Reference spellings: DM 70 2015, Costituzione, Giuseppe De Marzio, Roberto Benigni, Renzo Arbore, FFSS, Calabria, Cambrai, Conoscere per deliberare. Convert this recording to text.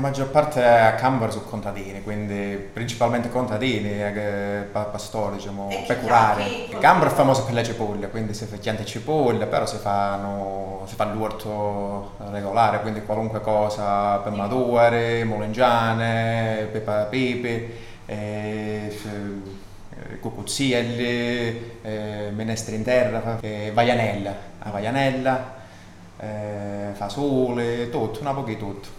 La maggior parte a Cambrai sono contadini, quindi principalmente contadini, pastori, diciamo, pecorari. Cambrai è famosa per le cipolle, quindi si pianta cipolle, però si fa l'orto regolare, quindi qualunque cosa per madure, molengiane, pepe, cucuzzielli, minestra in terra, vaianella, fasole, tutto, un po' di tutto.